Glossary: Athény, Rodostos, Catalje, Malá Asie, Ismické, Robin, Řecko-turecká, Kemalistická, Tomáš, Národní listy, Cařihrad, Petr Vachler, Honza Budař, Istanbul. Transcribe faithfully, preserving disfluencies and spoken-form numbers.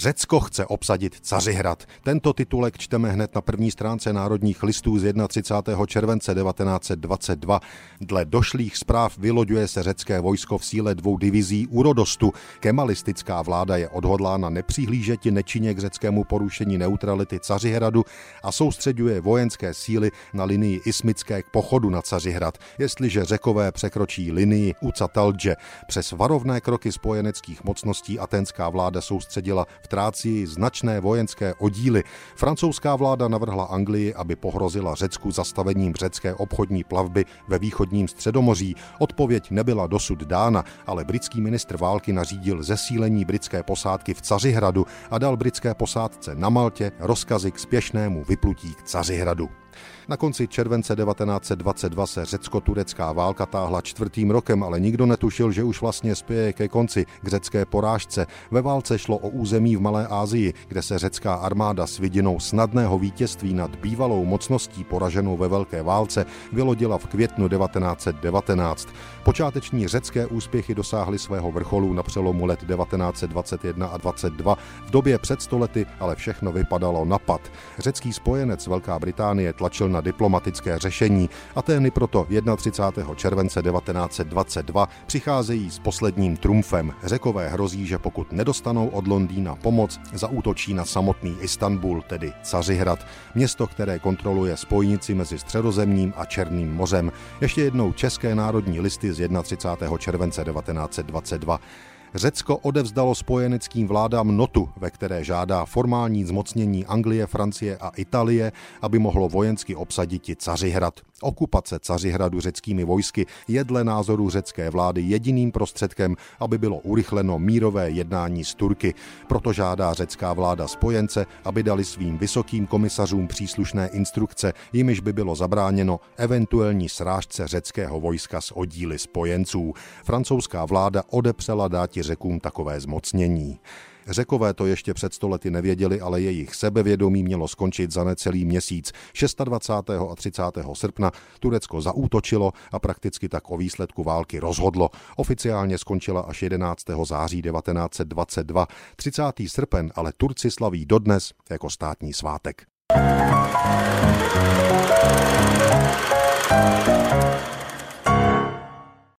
Řecko chce obsadit Cařihrad. Tento titulek čteme hned na první stránce Národních listů z třicátého prvního července devatenáct set dvacet dva. Dle došlých zpráv vyloďuje se řecké vojsko v síle dvou divizí u Rodostu. Kemalistická vláda je odhodlána nepřihlížeti nečině k řeckému porušení neutrality Cařihradu a soustředuje vojenské síly na linii Ismické k pochodu na Cařihrad, jestliže Řekové překročí linii u Catalje. Přes varovné kroky spojeneckých mocností atenská vláda soustředila v Trácii značné vojenské oddíly. Francouzská vláda navrhla Anglii, aby pohrozila Řecku zastavením řecké obchodní plavby ve východním Středomoří. Odpověď nebyla dosud dána, ale britský ministr války nařídil zesílení britské posádky v Cařihradu a dal britské posádce na Maltě rozkazy k spěšnému vyplutí k Cařihradu. Na konci července devatenáct set dvacet dva se řecko-turecká válka táhla čtvrtým rokem, ale nikdo netušil, že už vlastně spěje ke konci, k řecké porážce. Ve válce šlo o území v Malé Asii, kde se řecká armáda s vidinou snadného vítězství nad bývalou mocností poraženou ve velké válce vylodila v květnu devatenáct set devatenáct. Počáteční řecké úspěchy dosáhly svého vrcholu na přelomu let devatenáct set dvacet jedna a dvacet dva. V době před stolety ale všechno vypadalo na pad. Řecký spojenec Velká Británie tlačil na diplomatické řešení. Atény proto třicátého prvního července devatenáct set dvacet dva přicházejí s posledním trumfem. Řekové hrozí, že pokud nedostanou od Londýna pomoc, zaútočí na samotný Istanbul, tedy Cařihrad, město, které kontroluje spojnici mezi Středozemním a Černým mořem. Ještě jednou České národní listy z třicátého prvního července devatenáct set dvacet dva. Řecko odevzdalo spojeneckým vládám notu, ve které žádá formální zmocnění Anglie, Francie a Itálie, aby mohlo vojensky obsaditi Cařihrad. Okupace Cařihradu řeckými vojsky je dle názoru řecké vlády jediným prostředkem, aby bylo urychleno mírové jednání s Turky. Proto žádá řecká vláda spojence, aby dali svým vysokým komisařům příslušné instrukce, jimiž by bylo zabráněno eventuální srážce řeckého vojska s oddíly spojenců. Francouzská vláda odepřela dáti Řekům takové zmocnění. Řekové to ještě před stolety nevěděli, ale jejich sebevědomí mělo skončit za necelý měsíc. dvacátého šestého a třicátého srpna Turecko zaútočilo a prakticky tak o výsledku války rozhodlo. Oficiálně skončila až jedenáctého září devatenáct set dvacet dva. třicátý srpen ale Turci slaví dodnes jako státní svátek.